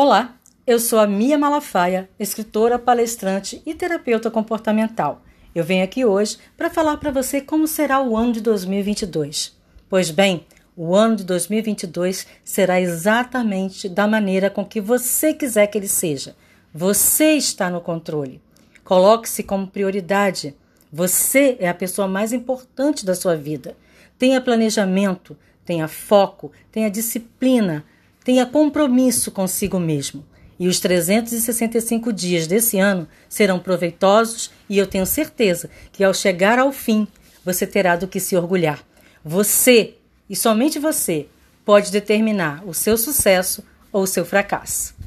Olá, eu sou a Mia Malafaia, escritora, palestrante e terapeuta comportamental. Eu venho aqui hoje para falar para você como será o ano de 2022. Pois bem, o ano de 2022 será exatamente da maneira com que você quiser que ele seja. Você está no controle. Coloque-se como prioridade. Você é a pessoa mais importante da sua vida. Tenha planejamento, tenha foco, tenha disciplina, tenha compromisso consigo mesmo. E os 365 dias desse ano serão proveitosos e eu tenho certeza que ao chegar ao fim, você terá do que se orgulhar. Você, e somente você, pode determinar o seu sucesso ou o seu fracasso.